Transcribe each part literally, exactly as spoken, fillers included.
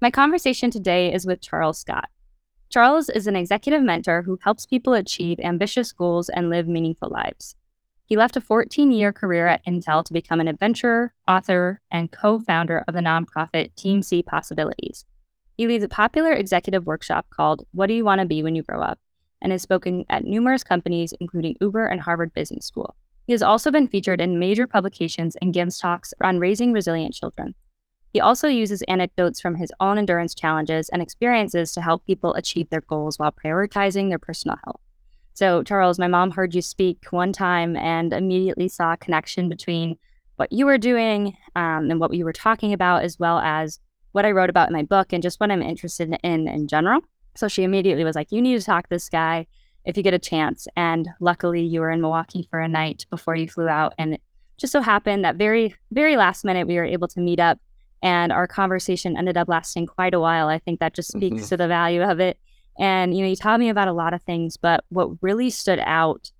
My conversation today is with Charles Scott. Charles is an executive mentor who helps people achieve ambitious goals and live meaningful lives. He left a fourteen-year career at Intel to become an adventurer, author, and co-founder of the nonprofit Team S E E Possibilities. He leads a popular executive workshop called What Do You Want to Be When You Grow Up? And has spoken at numerous companies, including Uber and Harvard Business School. He has also been featured in major publications and gives talks on raising resilient children. He also uses anecdotes from his own endurance challenges and experiences to help people achieve their goals while prioritizing their personal health. So, Charles, my mom heard you speak one time and immediately saw a connection between what you were doing um, and what you were talking about, as well as what I wrote about in my book and just what I'm interested in in general. So she immediately was like, you need to talk to this guy if you get a chance. And luckily you were in Milwaukee for a night before you flew out. And it just so happened that very, very last minute, we were able to meet up and our conversation ended up lasting quite a while. I think that just speaks mm-hmm. to the value of it. And, you know, you taught me about a lot of things, but what really stood out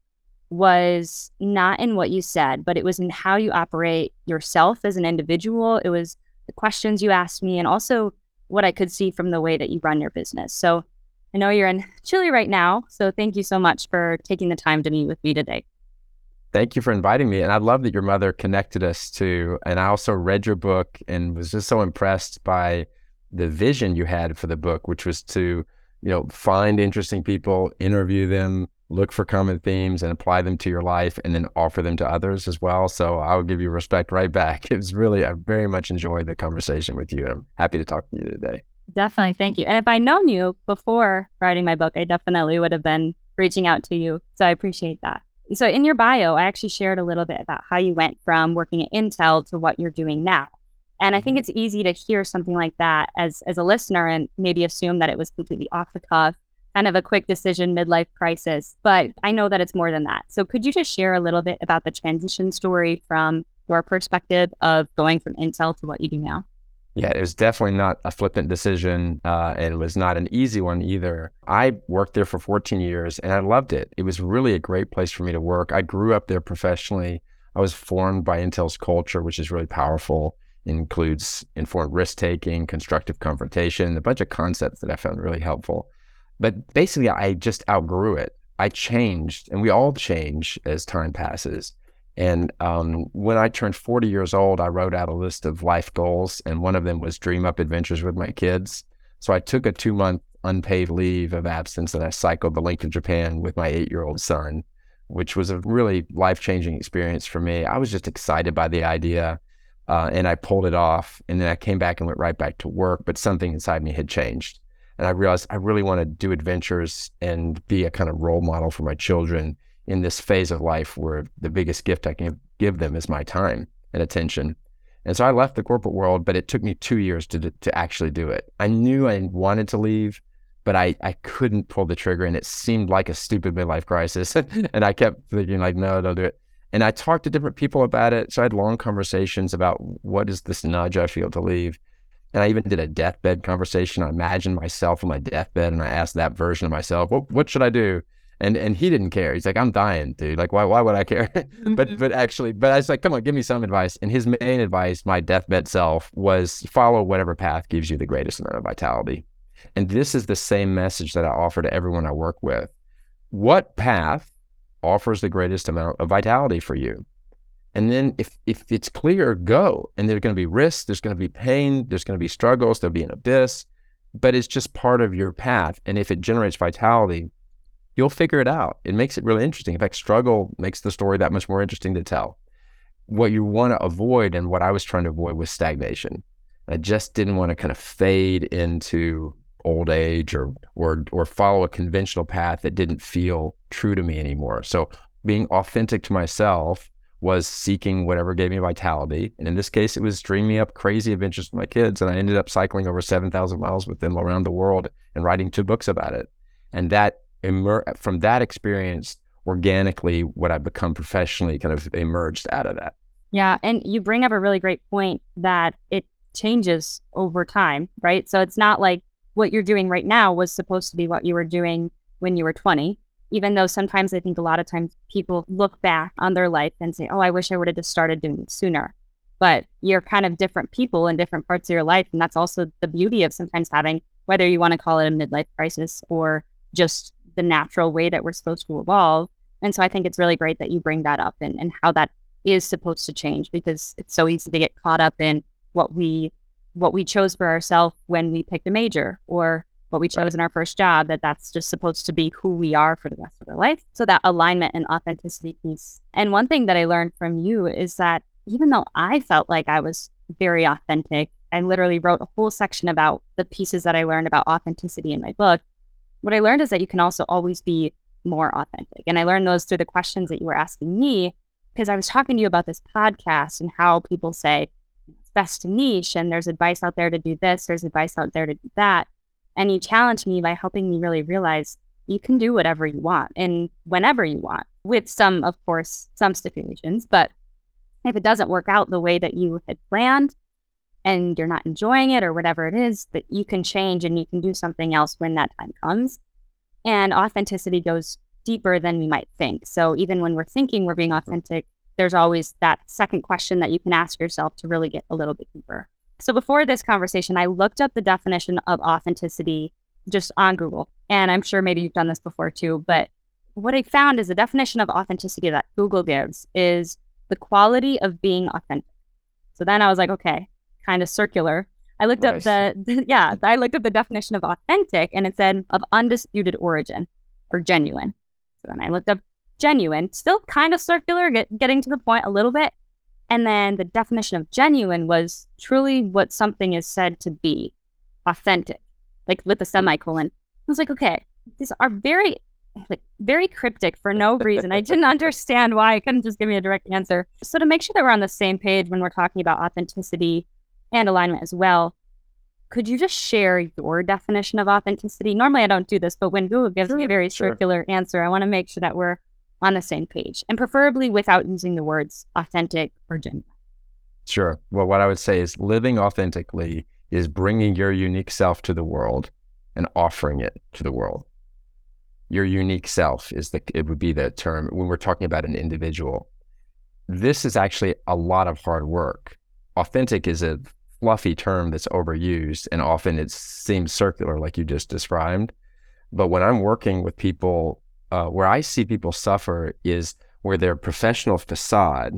was not in what you said, but it was in how you operate yourself as an individual. It was the questions you asked me and also what I could see from the way that you run your business. So I know you're in Chile right now, so thank you so much for taking the time to meet with me today. Thank you for inviting me. And I love that your mother connected us to, and I also read your book and was just so impressed by the vision you had for the book, which was to, you know, find interesting people, interview them, look for common themes and apply them to your life and then offer them to others as well. So I would give you respect right back. It was really, I very much enjoyed the conversation with you. I'm happy to talk to you today. Definitely. Thank you. And if I'd known you before writing my book, I definitely would have been reaching out to you. So I appreciate that. So in your bio, I actually shared a little bit about how you went from working at Intel to what you're doing now. And I think it's easy to hear something like that as, as a listener and maybe assume that it was completely off the cuff, kind of a quick decision, midlife crisis, but I know that it's more than that. So could you just share a little bit about the transition story from your perspective of going from Intel to what you do now? Yeah, it was definitely not a flippant decision, uh, and it was not an easy one either. I worked there for fourteen years and I loved it. It was really a great place for me to work. I grew up there professionally. I was formed by Intel's culture, which is really powerful. It includes informed risk-taking, constructive confrontation, a bunch of concepts that I found really helpful. But basically, I just outgrew it. I changed, and we all change as time passes. And um, when I turned forty years old, I wrote out a list of life goals, and one of them was dream up adventures with my kids. So I took a two-month unpaid leave of absence, and I cycled the length of Japan with my eight-year-old son, which was a really life-changing experience for me. I was just excited by the idea, uh, and I pulled it off. And then I came back and went right back to work, but something inside me had changed. And I realized I really want to do adventures and be a kind of role model for my children in this phase of life where the biggest gift I can give them is my time and attention. And so I left the corporate world, but it took me two years to to actually do it. I knew I wanted to leave, but I, I couldn't pull the trigger, and it seemed like a stupid midlife crisis. And I kept thinking like, no, don't do it. And I talked to different people about it. So I had long conversations about what is this nudge I feel to leave. And I even did a deathbed conversation. I imagined myself on my deathbed and I asked that version of myself, well, what should I do? And and he didn't care. He's like, I'm dying, dude. Like, why why would I care? but but actually, but I was like, come on, give me some advice. And his main advice, my deathbed self, was follow whatever path gives you the greatest amount of vitality. And this is the same message that I offer to everyone I work with. What path offers the greatest amount of vitality for you? And then if if it's clear, go. And there's going to be risks, there's going to be pain, there's going to be struggles, there'll be an abyss, but it's just part of your path. And if it generates vitality, you'll figure it out. It makes it really interesting. In fact, struggle makes the story that much more interesting to tell. What you want to avoid, and what I was trying to avoid, was stagnation. I just didn't want to kind of fade into old age or or or follow a conventional path that didn't feel true to me anymore. So being authentic to myself was seeking whatever gave me vitality. And in this case, it was dreaming up crazy adventures with my kids. And I ended up cycling over seven thousand miles with them around the world and writing two books about it. And that emer- from that experience, organically, what I've become professionally kind of emerged out of that. Yeah. And you bring up a really great point that it changes over time, right? So it's not like what you're doing right now was supposed to be what you were doing when you were twenty. Even though sometimes I think a lot of times people look back on their life and say, oh, I wish I would have just started doing it sooner. but you're kind of different people in different parts of your life. And that's also the beauty of sometimes having, whether you want to call it a midlife crisis or just the natural way that we're supposed to evolve. And so I think it's really great that you bring that up and, and how that is supposed to change, because it's so easy to get caught up in what we what we chose for ourselves when we picked a major or what we chose in our first job, that that's just supposed to be who we are for the rest of our life. So that alignment and authenticity piece. And one thing that I learned from you is that even though I felt like I was very authentic, I literally wrote a whole section about the pieces that I learned about authenticity in my book. What I learned is that you can also always be more authentic. And I learned those through the questions that you were asking me, because I was talking to you about this podcast and how people say it's best to niche and there's advice out there to do this, there's advice out there to do that. And you challenged me by helping me really realize you can do whatever you want and whenever you want, with some, of course, some stipulations. But if it doesn't work out the way that you had planned and you're not enjoying it or whatever it is, that you can change and you can do something else when that time comes. And authenticity goes deeper than we might think. So even when we're thinking we're being authentic, there's always that second question that you can ask yourself to really get a little bit deeper. So before this conversation, I looked up the definition of authenticity just on Google. And I'm sure maybe you've done this before too, but what I found is the definition of authenticity that Google gives is the quality of being authentic. So then I was like, okay, kind of circular. I looked nice. up the, the, yeah, I looked up the definition of authentic and it said of undisputed origin or genuine. So then I looked up genuine, still kind of circular, get, getting to the point a little bit. And then the definition of genuine was truly what something is said to be, authentic, like with a semicolon. I was like, okay, these are very, like very cryptic for no reason. I didn't understand why. I couldn't just give me a direct answer. So to make sure that we're on the same page when we're talking about authenticity and alignment as well, could you just share your definition of authenticity? Normally I don't do this, but when Google gives sure, me a very sure. circular answer, I want to make sure that we're on the same page, and preferably without using the words authentic or genuine. Sure. Well, what I would say is living authentically is bringing your unique self to the world and offering it to the world. Your unique self is the, it would be the term when we're talking about an individual. This is actually a lot of hard work. Authentic is a fluffy term that's overused, and often it seems circular like you just described. But when I'm working with people, Uh, where I see people suffer is where their professional facade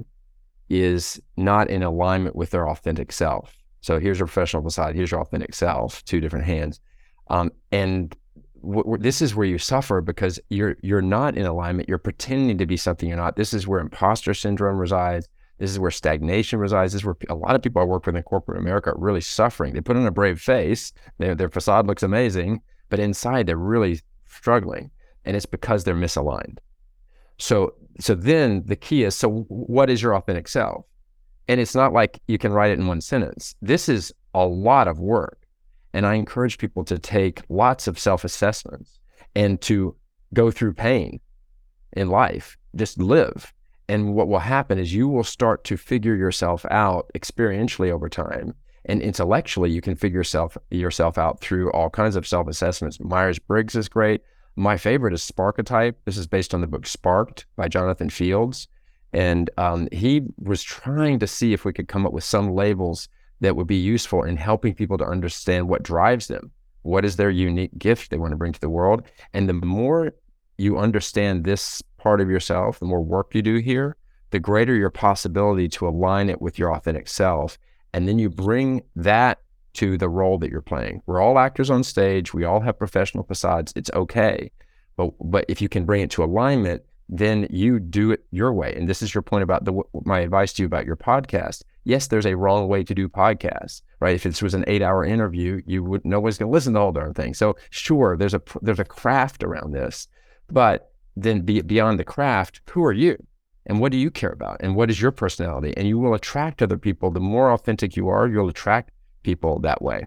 is not in alignment with their authentic self. So here's your professional facade, here's your authentic self, two different hands. Um, and w- w- this is where you suffer because you're you're not in alignment, you're pretending to be something you're not. This is where imposter syndrome resides. This is where stagnation resides. This is where a lot of people I work with in corporate America are really suffering. They put on a brave face, they, their facade looks amazing, but inside they're really struggling. And it's because they're misaligned. So so then the key is, so what is your authentic self? And it's not like you can write it in one sentence. This is a lot of work. And I encourage people to take lots of self-assessments and to go through pain in life, just live. And what will happen is you will start to figure yourself out experientially over time. And intellectually, you can figure yourself, yourself out through all kinds of self-assessments. Myers-Briggs is great. My favorite is Sparketype. This is based on the book Sparked by Jonathan Fields. And um, he was trying to see if we could come up with some labels that would be useful in helping people to understand what drives them. What is their unique gift they want to bring to the world? And the more you understand this part of yourself, the more work you do here, the greater your possibility to align it with your authentic self. And then you bring that to the role that you're playing. We're all actors on stage. We all have professional facades. It's okay. But but if you can bring it to alignment, then you do it your way. And this is your point about the my advice to you about your podcast. Yes, there's a wrong way to do podcasts, right? If this was an eight-hour interview, you would nobody's going to listen to the whole darn thing. So sure, there's a there's a craft around this. But then be, beyond the craft, who are you? And what do you care about? And what is your personality? And you will attract other people. The more authentic you are, you'll attract people that way.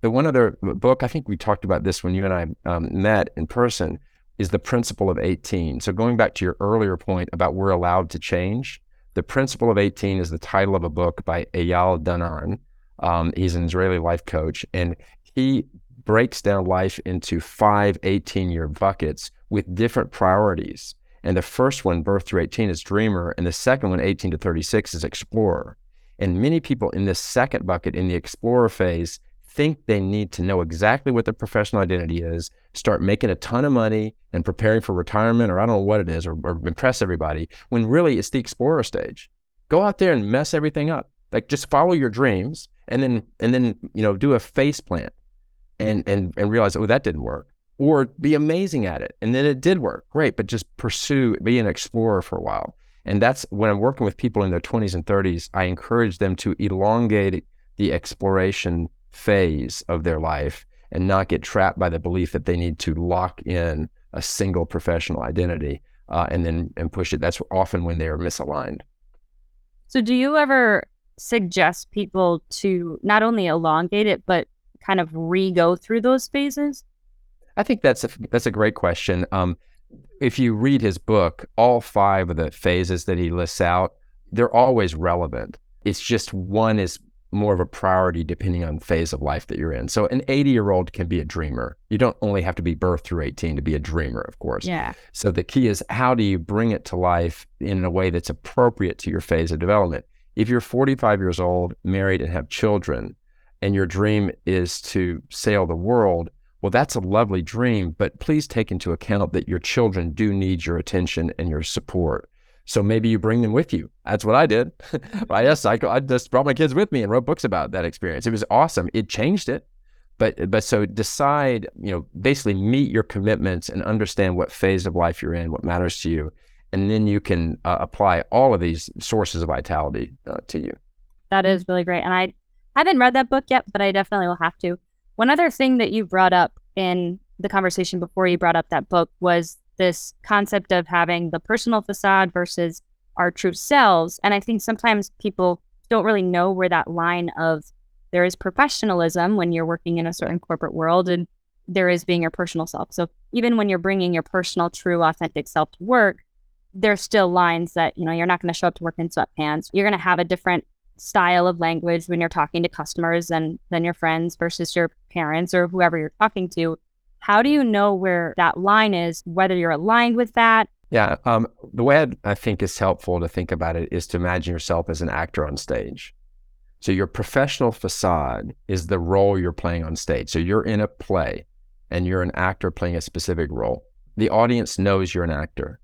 The one other book, I think we talked about this when you and I um, met in person, is The Principle of eighteen. So going back to your earlier point about we're allowed to change, The Principle of eighteen is the title of a book by Eyal Dunan. Um, he's an Israeli life coach, and he breaks down life into five eighteen-year buckets with different priorities. And the first one, birth through eighteen, is dreamer, and the second one, eighteen to thirty-six, is explorer. And many people in this second bucket, in the explorer phase, think they need to know exactly what their professional identity is, start making a ton of money and preparing for retirement, or I don't know what it is, or, or impress everybody, when really it's the explorer stage. Go out there and mess everything up. Like, just follow your dreams, and then, and then, you know, do a face plant and, and, and realize, oh, that didn't work, or be amazing at it. And then it did work. Great. But just pursue, be an explorer for a while. And that's when I'm working with people in their twenties and thirties, I encourage them to elongate the exploration phase of their life and not get trapped by the belief that they need to lock in a single professional identity uh, and then and push it. That's often when they are misaligned. So do you ever suggest people to not only elongate it, but kind of re-go through those phases? I think that's a, that's a great question. Um, if you read his book, all five of the phases that he lists out, they're always relevant. It's just one is more of a priority depending on the phase of life that you're in. So an eighty-year-old can be a dreamer. You don't only have to be birthed through eighteen to be a dreamer, of course. Yeah. So the key is, how do you bring it to life in a way that's appropriate to your phase of development? If you're forty-five years old, married, and have children, and your dream is to sail the world, well, that's a lovely dream, but please take into account that your children do need your attention and your support. So maybe you bring them with you. That's what I did. I, just, I, I just brought my kids with me and wrote books about that experience. It was awesome. It changed it. But but so decide, you know, basically meet your commitments and understand what phase of life you're in, what matters to you. And then you can uh, apply all of these sources of vitality uh, to you. That is really great. And I haven't read that book yet, but I definitely will have to. One other thing that you brought up in the conversation before you brought up that book was this concept of having the personal facade versus our true selves. And I think sometimes people don't really know where that line of there is professionalism when you're working in a certain corporate world, and there is being your personal self. So even when you're bringing your personal, true, authentic self to work, there's still lines that, you know, you're not going to show up to work in sweatpants. You're going to have a different style of language when you're talking to customers and then your friends versus your parents or whoever you're talking to. How do you know where that line is, whether you're aligned with that? Yeah, um, the way I'd, I think is helpful to think about it is to imagine yourself as an actor on stage. So your professional facade is the role you're playing on stage. So you're in a play and you're an actor playing a specific role. The audience knows you're an actor,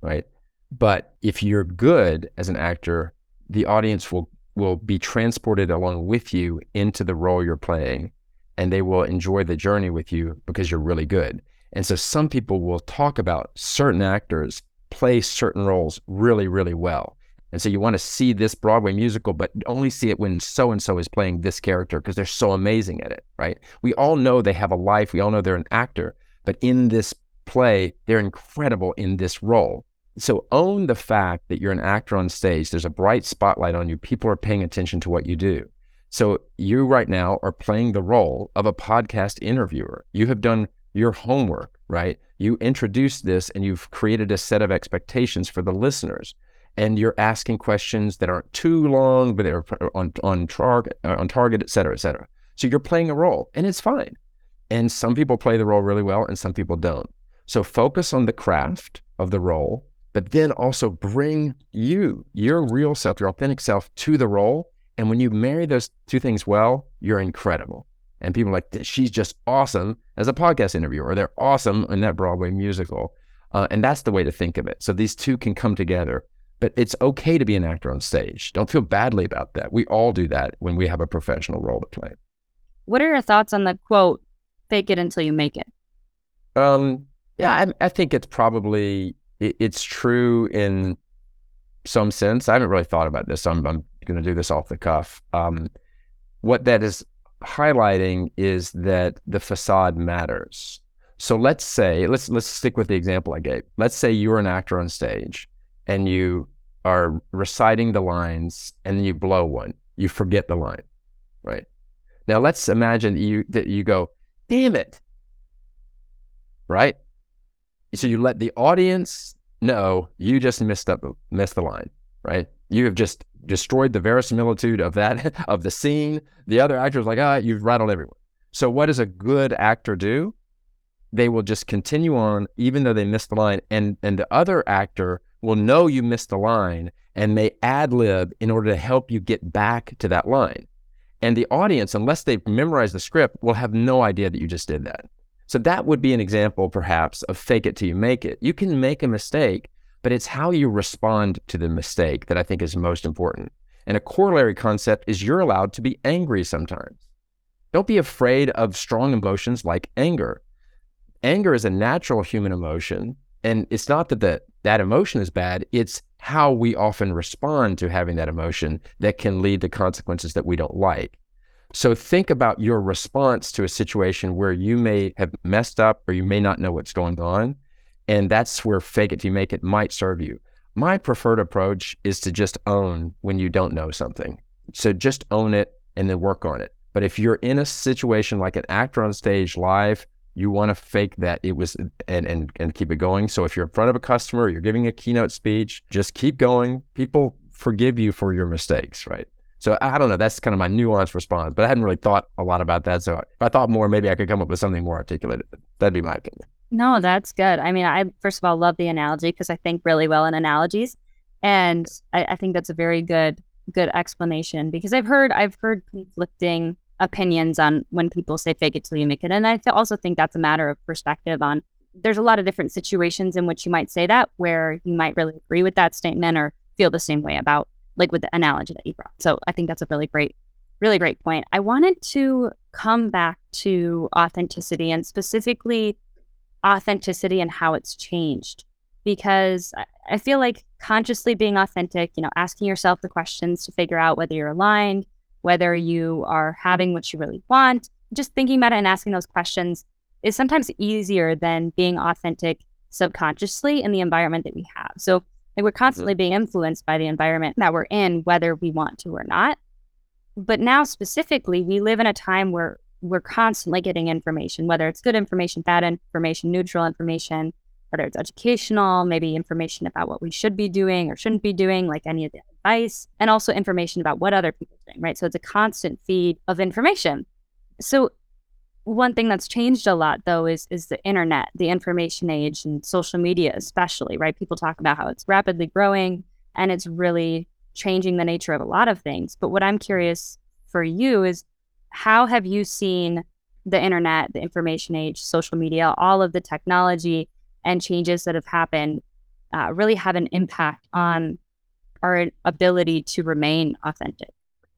right? But if you're good as an actor, the audience will will be transported along with you into the role you're playing, and they will enjoy the journey with you because you're really good. And so some people will talk about certain actors play certain roles really, really well. And so you want to see this Broadway musical, but only see it when so-and-so is playing this character because they're so amazing at it, right? We all know they have a life. We all know they're an actor, but in this play, they're incredible in this role. So own the fact that you're an actor on stage. There's a bright spotlight on you. People are paying attention to what you do. So you right now are playing the role of a podcast interviewer. You have done your homework, right? You introduced this and you've created a set of expectations for the listeners. And you're asking questions that aren't too long, but they're on, on target, on target, et cetera, et cetera. So you're playing a role and it's fine. And some people play the role really well and some people don't. So focus on the craft of the role, but then also bring you, your real self, your authentic self to the role. And when you marry those two things well, you're incredible. And people are like, she's just awesome as a podcast interviewer, or they're awesome in that Broadway musical. Uh, and that's the way to think of it. So these two can come together, but it's okay to be an actor on stage. Don't feel badly about that. We all do that when we have a professional role to play. What are your thoughts on the quote, fake it until you make it? Um, yeah, I, I think it's probably, it, it's true in some sense. I haven't really thought about this. I'm, I'm going to do this off the cuff. Um, what that is highlighting is that the facade matters. So let's say, let's let's stick with the example I gave. Let's say you're an actor on stage and you are reciting the lines and you blow one. You forget the line, right? Now let's imagine you that you go, damn it, right? So you let the audience know you just missed up, missed the line, right? You have just destroyed the verisimilitude of that, of the scene. The other actor is like, ah, you've rattled everyone. So what does a good actor do? They will just continue on even though they missed the line, and, and the other actor will know you missed the line and they ad-lib in order to help you get back to that line. And the audience, unless they've memorized the script, will have no idea that you just did that. So that would be an example, perhaps, of fake it till you make it. You can make a mistake, but it's how you respond to the mistake that I think is most important. And a corollary concept is you're allowed to be angry sometimes. Don't be afraid of strong emotions like anger. Anger is a natural human emotion, and it's not that the, that emotion is bad, it's how we often respond to having that emotion that can lead to consequences that we don't like. So think about your response to a situation where you may have messed up or you may not know what's going on, and that's where fake it till you make it might serve you. My preferred approach is to just own when you don't know something. So just own it and then work on it. But if you're in a situation like an actor on stage live, you want to fake that it was and, and, and keep it going. So if you're in front of a customer, you're giving a keynote speech, just keep going. People forgive you for your mistakes, right? So I don't know, that's kind of my nuanced response, but I hadn't really thought a lot about that. So if I thought more, maybe I could come up with something more articulated. That'd be my opinion. No, that's good. I mean, I first of all, love the analogy because I think really well in analogies. And I, I think that's a very good, good explanation because I've heard, I've heard conflicting opinions on when people say fake it till you make it. And I also think that's a matter of perspective on, there's a lot of different situations in which you might say that, where you might really agree with that statement or feel the same way about, like with the analogy that you brought. So I think that's a really great, really great point. I wanted to come back to authenticity and specifically authenticity and how it's changed, because I feel like consciously being authentic, you know, asking yourself the questions to figure out whether you're aligned, whether you are having what you really want, just thinking about it and asking those questions is sometimes easier than being authentic subconsciously in the environment that we have. So like, we're constantly being influenced by the environment that we're in, whether we want to or not. But now specifically, we live in a time where we're constantly getting information, whether it's good information, bad information, neutral information, whether it's educational, maybe information about what we should be doing or shouldn't be doing, like any of the advice, and also information about what other people are doing, right? So it's a constant feed of information. So one thing that's changed a lot, though, is is the internet, the information age, and social media especially, right? People talk about how it's rapidly growing and it's really changing the nature of a lot of things. But what I'm curious for you is, how have you seen the internet, the information age, social media, all of the technology and changes that have happened uh, really have an impact on our ability to remain authentic?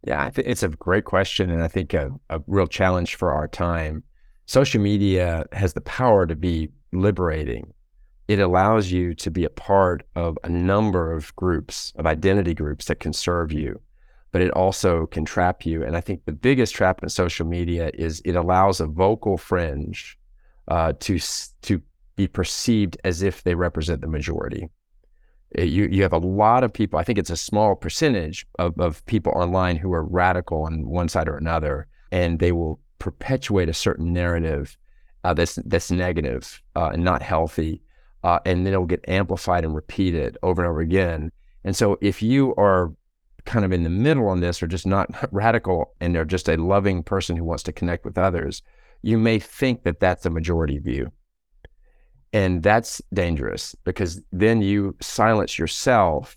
Yeah, I think it's a great question, and I think a, a real challenge for our time. Social media has the power to be liberating. It allows you to be a part of a number of groups, of identity groups that can serve you, but it also can trap you. And I think the biggest trap in social media is it allows a vocal fringe uh, to to be perceived as if they represent the majority. You you have a lot of people, I think it's a small percentage of, of people online who are radical on one side or another, and they will perpetuate a certain narrative uh, that's, that's negative uh, and not healthy, uh, and then it'll get amplified and repeated over and over again. And so if you are kind of in the middle on this, or just not radical, and they're just a loving person who wants to connect with others, you may think that that's a majority view. And that's dangerous, because then you silence yourself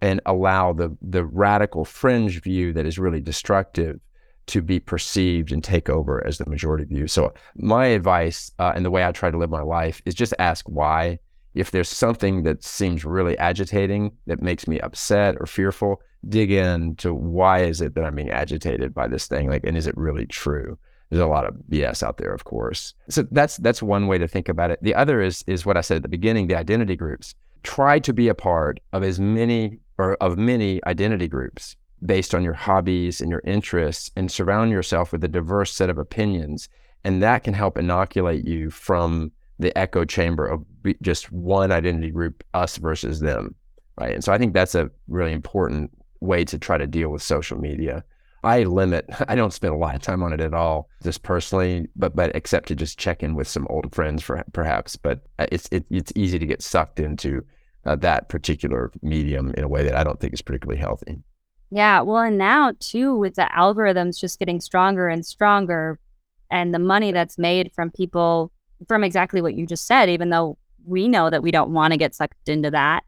and allow the, the radical fringe view that is really destructive to be perceived and take over as the majority view. So my advice uh, and the way I try to live my life is just ask why. If there's something that seems really agitating, that makes me upset or fearful, dig into why is it that I'm being agitated by this thing? Like, and is it really true? There's a lot of B S out there, of course. So that's that's one way to think about it. The other is is what I said at the beginning, the identity groups. Try to be a part of as many or of many identity groups based on your hobbies and your interests, and surround yourself with a diverse set of opinions. And that can help inoculate you from the echo chamber of just one identity group, us versus them, right? And so I think that's a really important way to try to deal with social media. I limit, I don't spend a lot of time on it at all, just personally, but but except to just check in with some old friends for, perhaps, but it's it, it's easy to get sucked into uh, that particular medium in a way that I don't think is particularly healthy. Yeah, well, and now too, with the algorithms just getting stronger and stronger, and the money that's made from people, from exactly what you just said, even though we know that we don't want to get sucked into that,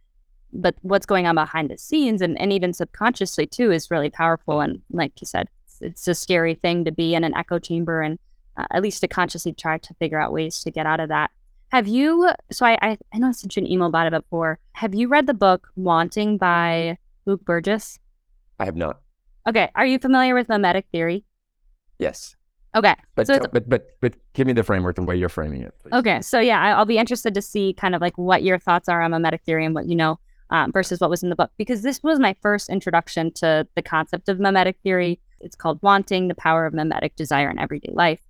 but what's going on behind the scenes and, and even subconsciously too is really powerful. And like you said, it's, it's a scary thing to be in an echo chamber and uh, at least to consciously try to figure out ways to get out of that. Have you, so I, I, I know I sent you an email about it before. Have you read the book Wanting by Luke Burgess? I have not. Okay. Are you familiar with Mimetic Theory? Yes. Okay. But, so but but but give me the framework and way you're framing it, please. Okay. So yeah, I, I'll be interested to see kind of like what your thoughts are on mimetic theory and what you know um, versus what was in the book, because this was my first introduction to the concept of mimetic theory. It's called Wanting, the Power of Mimetic Desire in Everyday Life.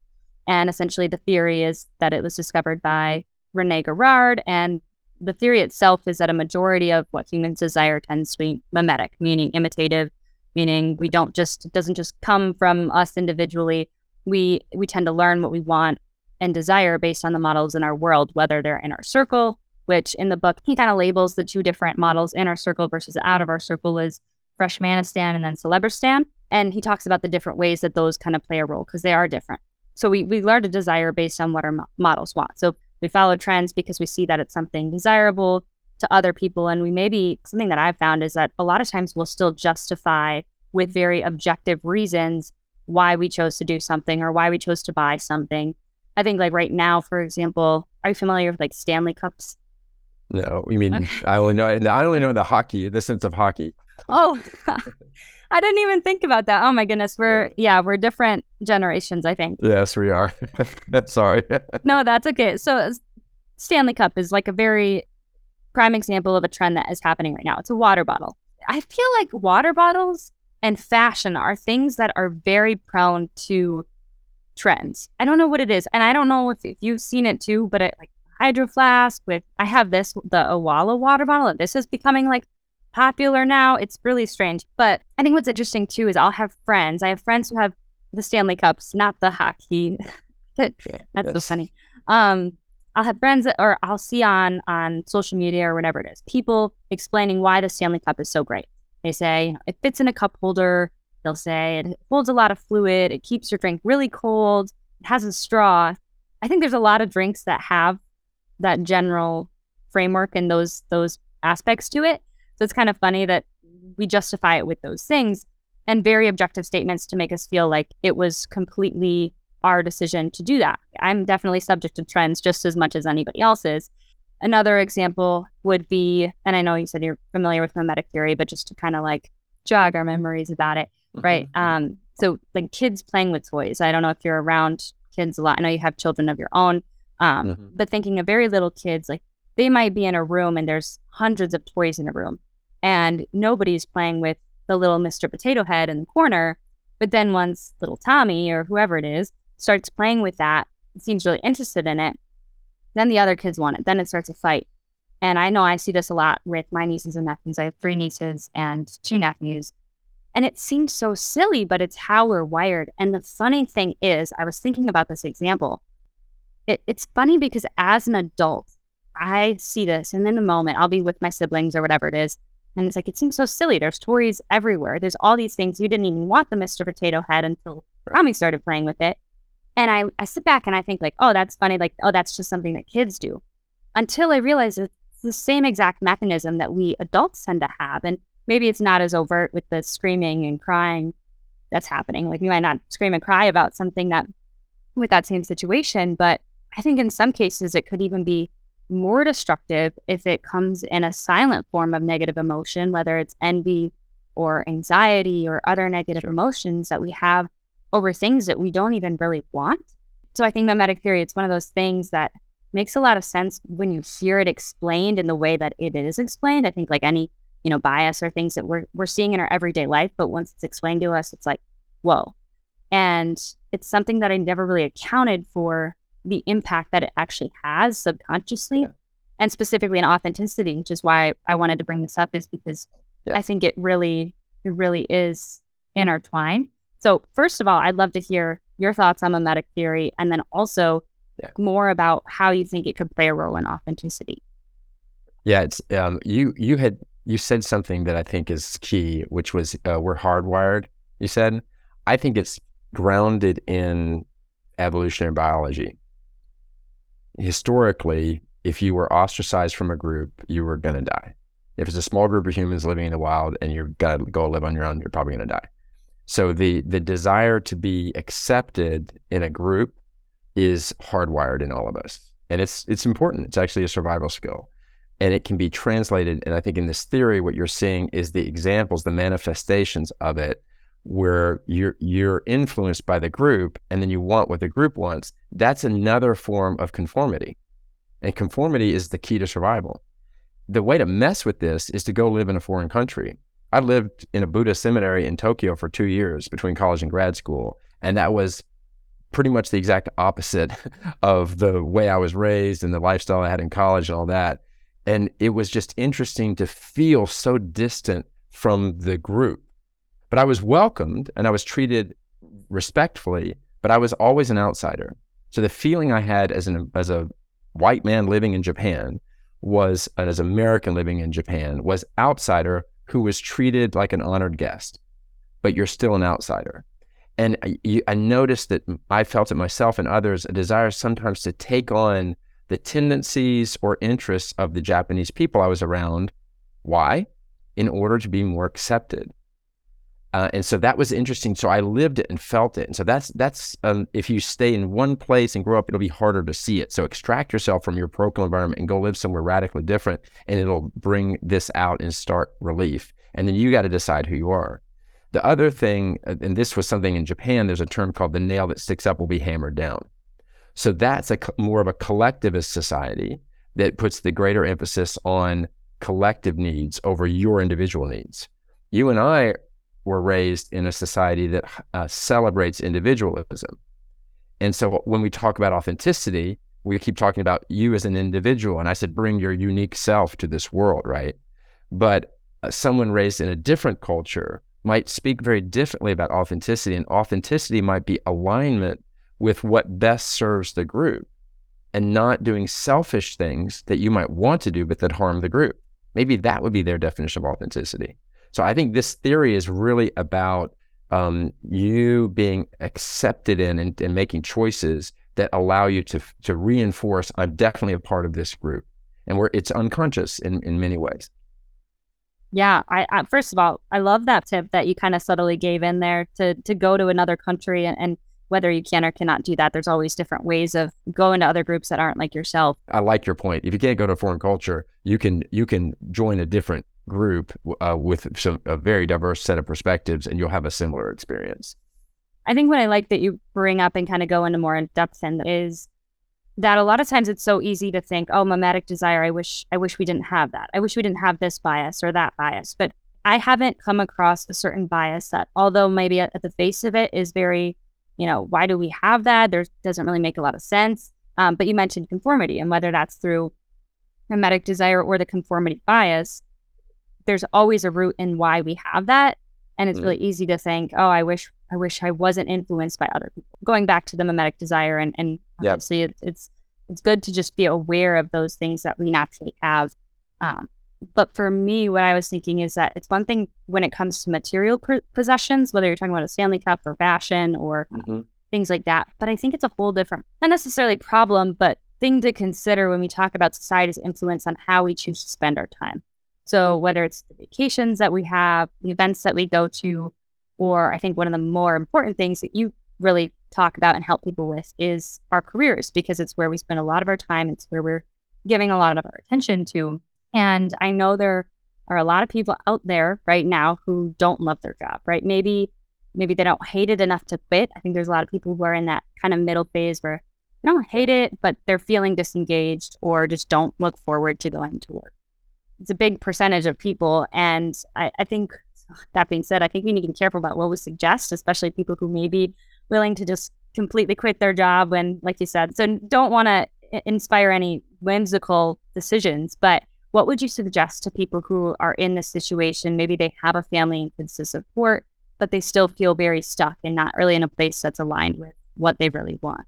And essentially the theory is that it was discovered by Rene Girard, and the theory itself is that a majority of what humans desire tends to be mimetic, meaning imitative, meaning we don't just, it doesn't just come from us individually. We we tend to learn what we want and desire based on the models in our world, whether they're in our circle, which in the book, he kind of labels the two different models in our circle versus out of our circle is Freshmanistan and then Celebristan. And he talks about the different ways that those kind of play a role because they are different. So we, we learn to desire based on what our mo- models want. So we follow trends because we see that it's something desirable to other people. And we maybe, something that I've found is that a lot of times we'll still justify with very objective reasons why we chose to do something or why we chose to buy something. I think like right now, for example, are you familiar with like Stanley Cups? No, you mean, okay. I only know, I only know the hockey, the sense of hockey. Oh, I didn't even think about that. Oh my goodness. We're, yeah, we're different generations, I think. Yes, we are. Sorry. No, that's okay. So Stanley Cup is like a very prime example of a trend that is happening right now. It's a water bottle. I feel like water bottles and fashion are things that are very prone to trends. I don't know what it is. And I don't know if, if you've seen it too, but it, like Hydro Flask with, I have this, the Owala water bottle, and this is becoming like popular now. It's really strange. But I think what's interesting too is I'll have friends. I have friends who have the Stanley Cups, not the hockey. That's yes. so funny. Um, I'll have friends that, or I'll see on, on social media or whatever it is, people explaining why the Stanley Cup is so great. They say it fits in a cup holder. They'll say it holds a lot of fluid. It keeps your drink really cold. It has a straw. I think there's a lot of drinks that have that general framework and those those aspects to it. So it's kind of funny that we justify it with those things and very objective statements to make us feel like it was completely our decision to do that. I'm definitely subject to trends just as much as anybody else is. Another example would be, and I know you said you're familiar with mimetic theory, but just to kind of like jog our memories about it, right? Um, so like kids playing with toys. I don't know if you're around kids a lot. I know you have children of your own, um, mm-hmm. but thinking of very little kids, like they might be in a room and there's hundreds of toys in a room and nobody's playing with the little Mister Potato Head in the corner. But then once little Tommy or whoever it is starts playing with that, seems really interested in it, then the other kids want it. Then it starts a fight. And I know I see this a lot with my nieces and nephews. I have three nieces and two nephews. And it seems so silly, but it's how we're wired. And the funny thing is, I was thinking about this example. It, it's funny because as an adult, I see this. And in a moment, I'll be with my siblings or whatever it is. And it's like, it seems so silly. There's toys everywhere. There's all these things. You didn't even want the Mister Potato Head until Tommy started playing with it. And I, I sit back and I think like, oh, that's funny. Like, oh, that's just something that kids do. Until I realize it's the same exact mechanism that we adults tend to have. And maybe it's not as overt with the screaming and crying that's happening. Like we might not scream and cry about something that with that same situation. But I think in some cases it could even be more destructive if it comes in a silent form of negative emotion, whether it's envy or anxiety or other negative sure. emotions that we have over things that we don't even really want. So I think mimetic theory, it's one of those things that makes a lot of sense when you hear it explained in the way that it is explained. I think like any, you know, bias or things that we're we're seeing in our everyday life, but once it's explained to us, it's like, whoa. And it's something that I never really accounted for the impact that it actually has subconsciously yeah. and specifically in authenticity, which is why I wanted to bring this up is because yeah. I think it really, it really is intertwined. So first of all, I'd love to hear your thoughts on mimetic theory and then also yeah. more about how you think it could play a role in authenticity. Yeah, it's um, you you had you said something that I think is key, which was uh, we're hardwired, you said. I think it's grounded in evolutionary biology. Historically, if you were ostracized from a group, you were going to die. If it's a small group of humans living in the wild and you're gonna go live on your own, you're probably gonna die. So the the desire to be accepted in a group is hardwired in all of us. And it's it's important. It's actually a survival skill. And it can be translated, and I think in this theory, what you're seeing is the examples, the manifestations of it, where you're you're influenced by the group, and then you want what the group wants. That's another form of conformity. And conformity is the key to survival. The way to mess with this is to go live in a foreign country. I lived in a Buddhist seminary in Tokyo for two years between college and grad school, and that was pretty much the exact opposite of the way I was raised and the lifestyle I had in college and all that. And it was just interesting to feel so distant from the group. But I was welcomed and I was treated respectfully, but I was always an outsider. So the feeling I had as an as a white man living in Japan was, and as an American living in Japan, was outsider who was treated like an honored guest, but you're still an outsider. And I, I noticed that I felt it myself and others, a desire sometimes to take on the tendencies or interests of the Japanese people I was around. Why? In order to be more accepted. Uh, and so that was interesting. So I lived it and felt it. And so that's, that's um, if you stay in one place and grow up, it'll be harder to see it. So extract yourself from your parochial environment and go live somewhere radically different, and it'll bring this out and start relief. And then you got to decide who you are. The other thing, and this was something in Japan, there's a term called the nail that sticks up will be hammered down. So that's a more of a collectivist society that puts the greater emphasis on collective needs over your individual needs. You and I were raised in a society that uh, celebrates individualism. And so when we talk about authenticity, we keep talking about you as an individual. And I said, bring your unique self to this world, right? But uh, someone raised in a different culture might speak very differently about authenticity, and authenticity might be alignment with what best serves the group and not doing selfish things that you might want to do, but that harm the group. Maybe that would be their definition of authenticity. So I think this theory is really about um, you being accepted in and, and making choices that allow you to to reinforce, I'm definitely a part of this group, and where it's unconscious in, in many ways. Yeah, I, I first of all, I love that tip that you kind of subtly gave in there to to go to another country, and, and whether you can or cannot do that, there's always different ways of going to other groups that aren't like yourself. I like your point. If you can't go to a foreign culture, you can you can join a different group uh, with some, a very diverse set of perspectives, and you'll have a similar experience. I think what I like that you bring up and kind of go into more in depth in is that a lot of times it's so easy to think, oh, mimetic desire, I wish I wish we didn't have that. I wish we didn't have this bias or that bias. But I haven't come across a certain bias that, although maybe at, at the face of it is very, you know, why do we have that? There doesn't really make a lot of sense. Um, but you mentioned conformity, and whether that's through mimetic desire or the conformity bias, there's always a root in why we have that. And it's mm. really easy to think, oh, I wish I wish I wasn't influenced by other people. Going back to the mimetic desire, and, and yep. obviously it, it's it's good to just be aware of those things that we naturally have. Um, but for me, what I was thinking is that it's one thing when it comes to material pr- possessions, whether you're talking about a Stanley Cup or fashion or mm-hmm. uh, things like that. But I think it's a whole different, not necessarily problem, but thing to consider when we talk about society's influence on how we choose to spend our time. So whether it's the vacations that we have, the events that we go to, or I think one of the more important things that you really talk about and help people with is our careers, because it's where we spend a lot of our time. It's where we're giving a lot of our attention to. And I know there are a lot of people out there right now who don't love their job, right? Maybe, maybe they don't hate it enough to quit. I think there's a lot of people who are in that kind of middle phase where they don't hate it, but they're feeling disengaged or just don't look forward to going to work. It's a big percentage of people. And I, I think that being said, I think we need to be careful about what we suggest, especially people who may be willing to just completely quit their job when, like you said, so don't want to inspire any whimsical decisions. But what would you suggest to people who are in this situation? Maybe they have a family and can support, but they still feel very stuck and not really in a place that's aligned with what they really want.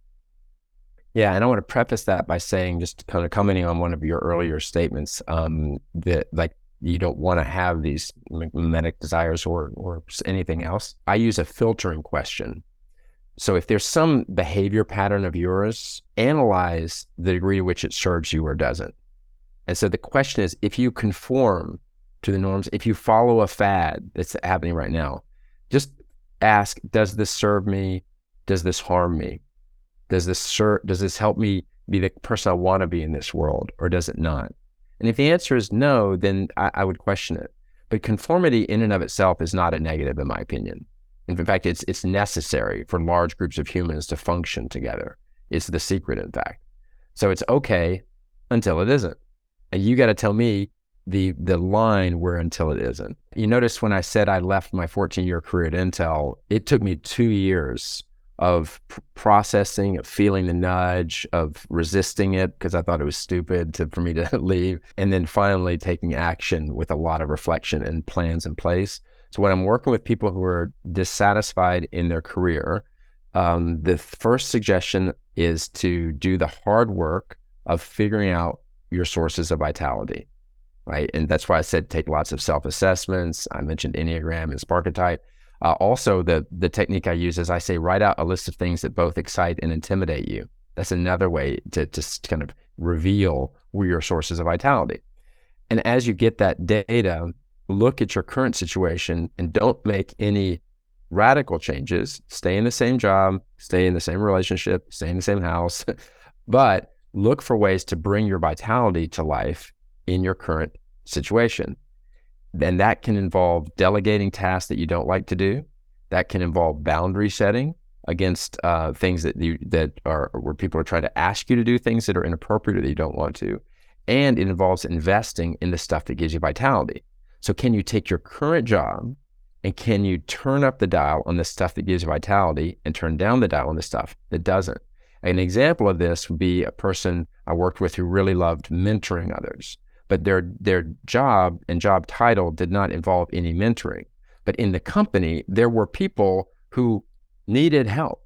Yeah, and I want to preface that by saying, just kind of commenting on one of your earlier statements, um, that like you don't want to have these mimetic desires or or anything else. I use a filtering question. So if there's some behavior pattern of yours, analyze the degree to which it serves you or doesn't. And so the question is, if you conform to the norms. If you follow a fad that's happening right now, just ask, does this serve me? Does this harm me? Does this serve, does this help me be the person I want to be in this world, or does it not? And if the answer is no, then I, I would question it. But conformity in and of itself is not a negative, in my opinion. In fact, it's it's necessary for large groups of humans to function together. It's the secret, in fact. So it's okay until it isn't. And you got to tell me the the line where until it isn't. You notice when I said I left my fourteen-year career at Intel, it took me two years of pr- processing, of feeling the nudge, of resisting it because I thought it was stupid to, for me to leave, and then finally taking action with a lot of reflection and plans in place. So when I'm working with people who are dissatisfied in their career, um, the first suggestion is to do the hard work of figuring out your sources of vitality, right? And that's why I said take lots of self-assessments. I mentioned Enneagram and Sparketype. Uh, also, the the technique I use is I say write out a list of things that both excite and intimidate you. That's another way to just kind of reveal where your sources of vitality. And as you get that data, look at your current situation and don't make any radical changes. Stay in the same job, stay in the same relationship, stay in the same house, but look for ways to bring your vitality to life in your current situation. And that can involve delegating tasks that you don't like to do. That can involve boundary setting against uh, things that you that are where people are trying to ask you to do things that are inappropriate or that you don't want to. And it involves investing in the stuff that gives you vitality. So can you take your current job and can you turn up the dial on the stuff that gives you vitality and turn down the dial on the stuff that doesn't? An example of this would be a person I worked with who really loved mentoring others, but their their job and job title did not involve any mentoring. But in the company, there were people who needed help.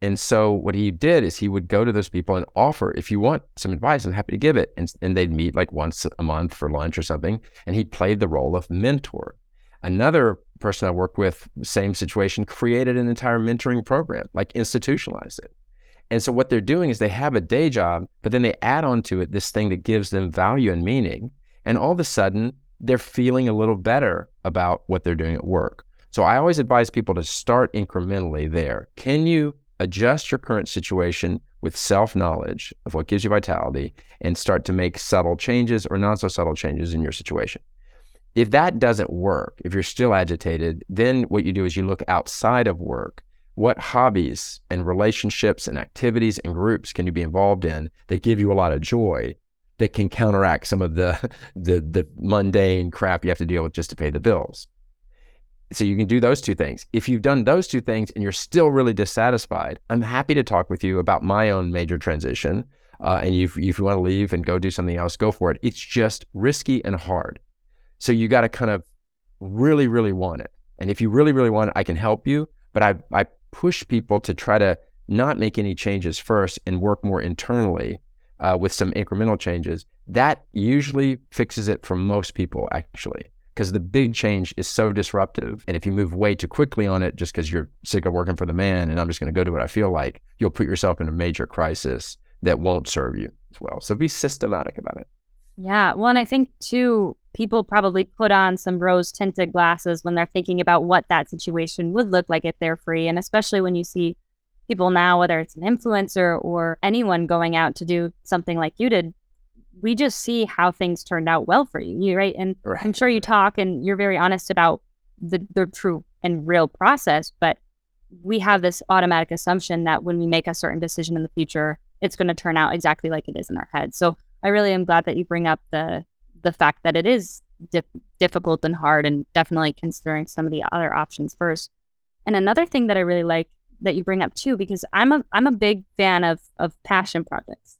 And so what he did is he would go to those people and offer, if you want some advice, I'm happy to give it. And, and they'd meet like once a month for lunch or something. And he played the role of mentor. Another person I worked with, same situation, created an entire mentoring program, like institutionalized it. And so what they're doing is they have a day job, but then they add on to it this thing that gives them value and meaning. And all of a sudden, they're feeling a little better about what they're doing at work. So I always advise people to start incrementally there. Can you adjust your current situation with self-knowledge of what gives you vitality and start to make subtle changes or not so subtle changes in your situation? If that doesn't work, if you're still agitated, then what you do is you look outside of work. What hobbies and relationships and activities and groups can you be involved in that give you a lot of joy that can counteract some of the, the the mundane crap you have to deal with just to pay the bills? So you can do those two things. If you've done those two things and you're still really dissatisfied, I'm happy to talk with you about my own major transition. Uh, and if, if you want to leave and go do something else, go for it. It's just risky and hard. So you got to kind of really, really want it. And if you really, really want it, I can help you. But I, I push people to try to not make any changes first and work more internally uh, with some incremental changes. That usually fixes it for most people, actually, because the big change is so disruptive. And if you move way too quickly on it just because you're sick of working for the man and I'm just going to go do what I feel like, you'll put yourself in a major crisis that won't serve you as well. So be systematic about it. Yeah. Well, and I think, too, people probably put on some rose-tinted glasses when they're thinking about what that situation would look like if they're free. And especially when you see people now, whether it's an influencer or anyone going out to do something like you did, we just see how things turned out well for you, right? And right. I'm sure you talk and you're very honest about the, the true and real process, but we have this automatic assumption that when we make a certain decision in the future, it's going to turn out exactly like it is in our head. So I really am glad that you bring up the the fact that it is dif- difficult and hard, and definitely considering some of the other options first. And another thing that I really like that you bring up too, because I'm a I'm a big fan of of passion projects.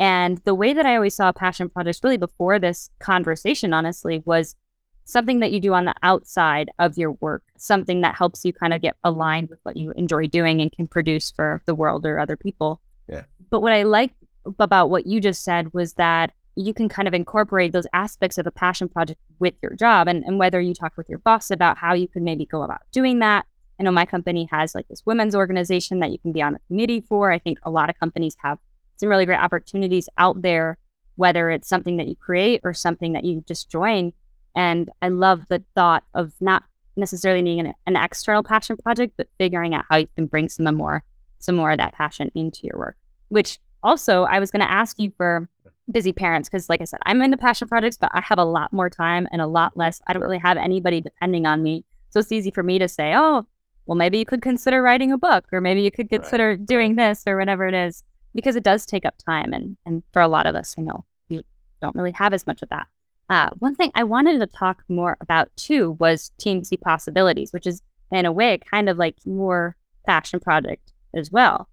And the way that I always saw passion projects really before this conversation, honestly, was something that you do on the outside of your work, something that helps you kind of get aligned with what you enjoy doing and can produce for the world or other people. Yeah. But what I like about what you just said was that you can kind of incorporate those aspects of a passion project with your job, and, and whether you talk with your boss about how you could maybe go about doing that. I know my company has like this women's organization that you can be on a committee for. I think a lot of companies have some really great opportunities out there, whether it's something that you create or something that you just join. And I love the thought of not necessarily needing an, an external passion project, but figuring out how you can bring some more, some more of that passion into your work. Which also, I was going to ask you for busy parents, because like I said, I'm into passion projects, but I have a lot more time and a lot less. I don't really have anybody depending on me. So it's easy for me to say, oh, well, maybe you could consider writing a book, or maybe you could consider right. doing this or whatever it is, because it does take up time. And, and for a lot of us, you know, we don't really have as much of that. Uh, one thing I wanted to talk more about too was Team SEE Possibilities, which is in a way kind of like your passion project as well.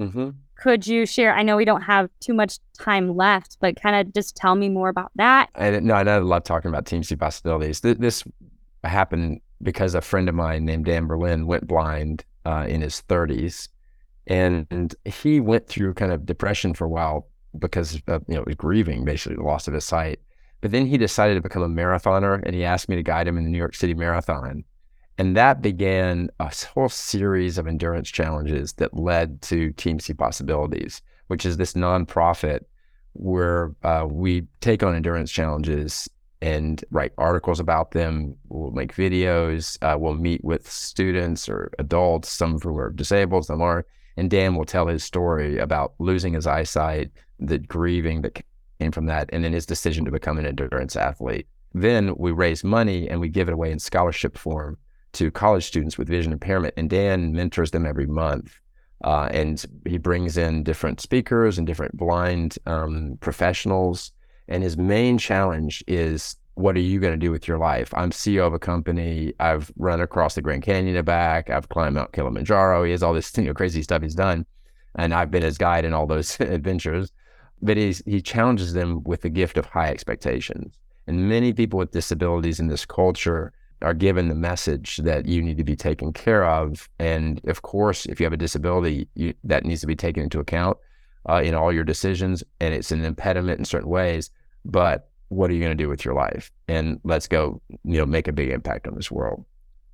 Mm-hmm. Could you share? I know we don't have too much time left, but kind of just tell me more about that. I didn't, no, I didn't love talking about Team SEE Possibilities. Th- this happened because a friend of mine named Dan Berlin went blind uh, in his thirties, and, and he went through kind of depression for a while because of, you know, he was grieving basically the loss of his sight. But then he decided to become a marathoner, and he asked me to guide him in the New York City Marathon. And that began a whole series of endurance challenges that led to Team SEE Possibilities, which is this nonprofit where uh, we take on endurance challenges and write articles about them. We'll make videos. Uh, we'll meet with students or adults, some who are disabled, some aren't. And Dan will tell his story about losing his eyesight, the grieving that came from that, and then his decision to become an endurance athlete. Then we raise money and we give it away in scholarship form to college students with vision impairment, and Dan mentors them every month. Uh, and he brings in different speakers and different blind um, professionals. And his main challenge is, what are you going to do with your life? I'm C E O of a company. I've run across the Grand Canyon and back. I've climbed Mount Kilimanjaro. He has all this, you know, crazy stuff he's done. And I've been his guide in all those adventures. But he's, he challenges them with the gift of high expectations. And many people with disabilities in this culture are given the message that you need to be taken care of. And of course, if you have a disability, you, that needs to be taken into account uh, in all your decisions, and it's an impediment in certain ways, but what are you going to do with your life? And let's go, you know, make a big impact on this world.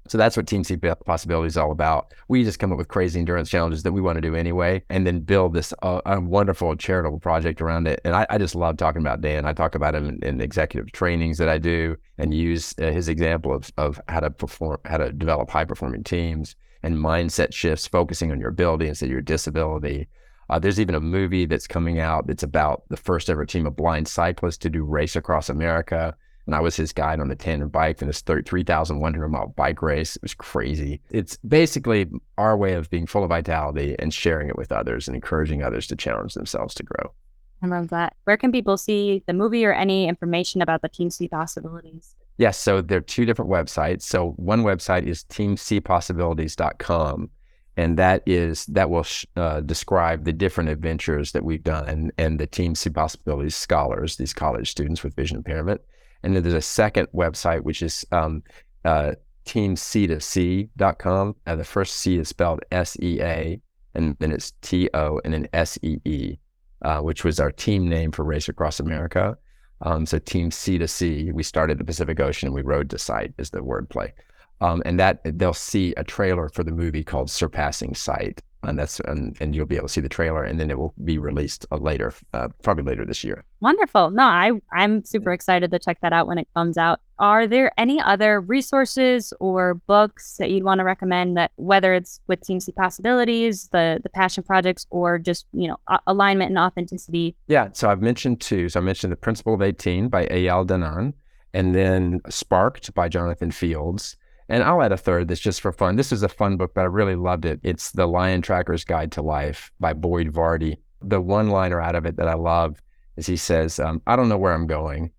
So that's what Team SEE Possibilities is all about. We just come up with crazy endurance challenges that we want to do anyway, and then build this uh, a wonderful charitable project around it. And I, I just love talking about Dan. I talk about him in, in executive trainings that I do, and use uh, his example of, of how to perform, how to develop high-performing teams and mindset shifts, focusing on your ability instead of your disability. Uh, there's even a movie that's coming out that's about the first ever team of blind cyclists to do Race Across America. And I was his guide on the tandem bike in this three thousand one hundred mile bike race. It was crazy. It's basically our way of being full of vitality and sharing it with others and encouraging others to challenge themselves to grow. I love that. Where can people see the movie or any information about the Team SEE Possibilities? Yes, so there are two different websites. So one website is team see possibilities dot com. And that is that will sh- uh, describe the different adventures that we've done and, and the Team SEE Possibilities scholars, these college students with vision impairment. And then there's a second website, which is um, uh, team see to see dot com. And the first C is spelled S E A, and then it's T O and then S E E, uh, which was our team name for Race Across America. Um, so Team C to C, we started the Pacific Ocean and we rode to sight is the wordplay. Um, and that they'll see a trailer for the movie called Surpassing Sight. And that's and, and you'll be able to see the trailer, and then it will be released later, uh, probably later this year. Wonderful. No, I, I'm super excited to check that out when it comes out. Are there any other resources or books that you'd want to recommend, that whether it's with Team SEE Possibilities, the the passion projects, or just, you know, a- alignment and authenticity? Yeah. So I've mentioned two. So I mentioned The Principle of eighteen by Eyal Dunan, and then Sparked by Jonathan Fields. And I'll add a third that's just for fun. This is a fun book, but I really loved it. It's The Lion Tracker's Guide to Life by Boyd Vardy. The one-liner out of it that I love is he says, um, I don't know where I'm going,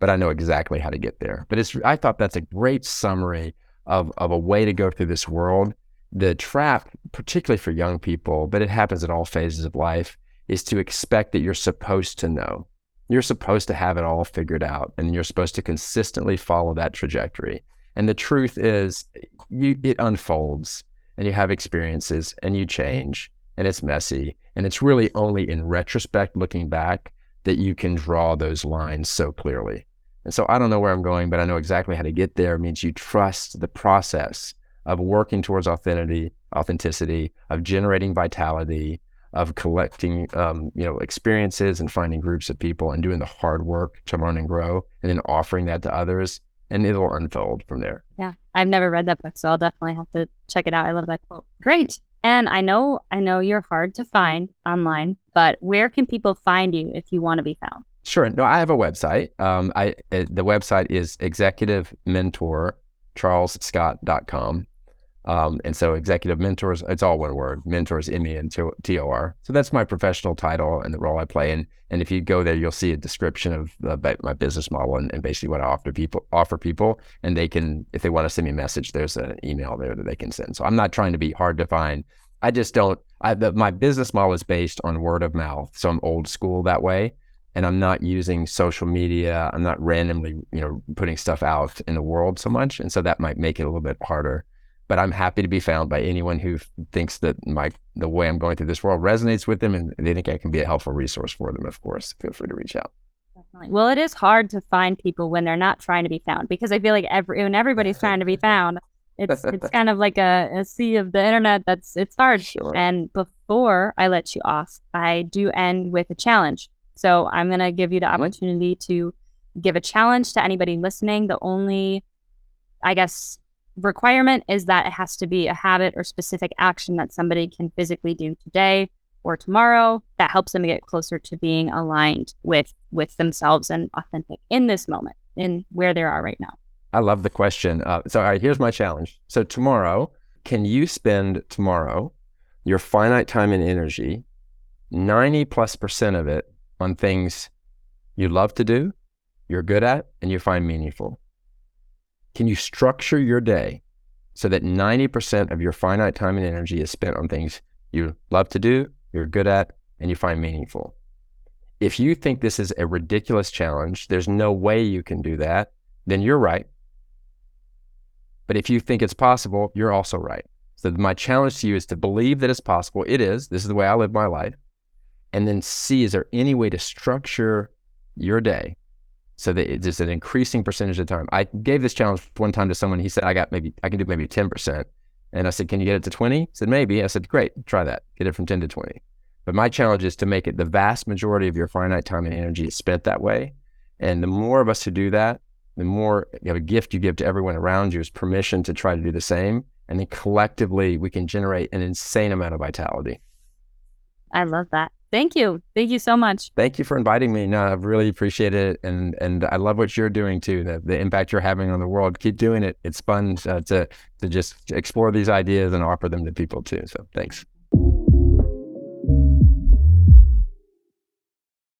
but I know exactly how to get there. But it's I thought that's a great summary of, of a way to go through this world. The trap, particularly for young people, but it happens at all phases of life, is to expect that you're supposed to know. You're supposed to have it all figured out, and you're supposed to consistently follow that trajectory. And the truth is, you, it unfolds, and you have experiences, and you change, and it's messy. And it's really only in retrospect, looking back, that you can draw those lines so clearly. And so I don't know where I'm going, but I know exactly how to get there. It means you trust the process of working towards authenticity, authenticity, of generating vitality, of collecting um, you know, experiences and finding groups of people and doing the hard work to learn and grow, and then offering that to others. and it'll unfold from there. Yeah. I've never read that book, so I'll definitely have to check it out. I love that quote. Great. And I know, I know you're hard to find online, but where can people find you if you want to be found? Sure. No, I have a website. Um, I uh, the website is executive mentor charles scott dot com. Um, and so executive mentors, it's all one word, mentors, M E N T O R. So that's my professional title and the role I play. And, and if you go there, you'll see a description of uh, my business model and, and basically what I offer people, offer people. And they can, if they want to send me a message, there's an email there that they can send. So I'm not trying to be hard to find. I just don't, I, the, my business model is based on word of mouth. So I'm old school that way. And I'm not using social media. I'm not randomly, you know, putting stuff out in the world so much. And so that might make it a little bit harder. But I'm happy to be found by anyone who thinks that my the way I'm going through this world resonates with them, and they think I can be a helpful resource for them. Of course, feel free to reach out. Definitely. Well, it is hard to find people when they're not trying to be found, because I feel like every when everybody's trying to be found, it's it's kind of like a, a sea of the internet. That's it's hard. Sure. And before I let you off, I do end with a challenge. So I'm gonna give you the opportunity to give a challenge to anybody listening. The only, I guess, requirement is that it has to be a habit or specific action that somebody can physically do today or tomorrow that helps them get closer to being aligned with with themselves and authentic in this moment, in where they are right now. I love the question. Uh, so all right, here's my challenge. So tomorrow, can you spend tomorrow, your finite time and energy, ninety plus percent of it on things you love to do, you're good at, and you find meaningful? Can you structure your day so that ninety percent of your finite time and energy is spent on things you love to do, you're good at, and you find meaningful? If you think this is a ridiculous challenge, there's no way you can do that, then you're right. But if you think it's possible, you're also right. So my challenge to you is to believe that it's possible. It is. This is the way I live my life. And then see, is there any way to structure your day so that it's just an increasing percentage of time? I gave this challenge one time to someone. He said, I got maybe, I can do maybe ten percent. And I said, can you get it to twenty? He said, maybe. I said, great, try that. Get it from ten to twenty. But my challenge is to make it the vast majority of your finite time and energy is spent that way. And the more of us who do that, the more you know, a gift you give to everyone around you is permission to try to do the same. And then collectively, we can generate an insane amount of vitality. I love that. Thank you. Thank you so much. Thank you for inviting me. No, I really appreciate it. And and I love what you're doing too, the, the impact you're having on the world. Keep doing it. It's fun uh, to to just explore these ideas and offer them to people too. So thanks.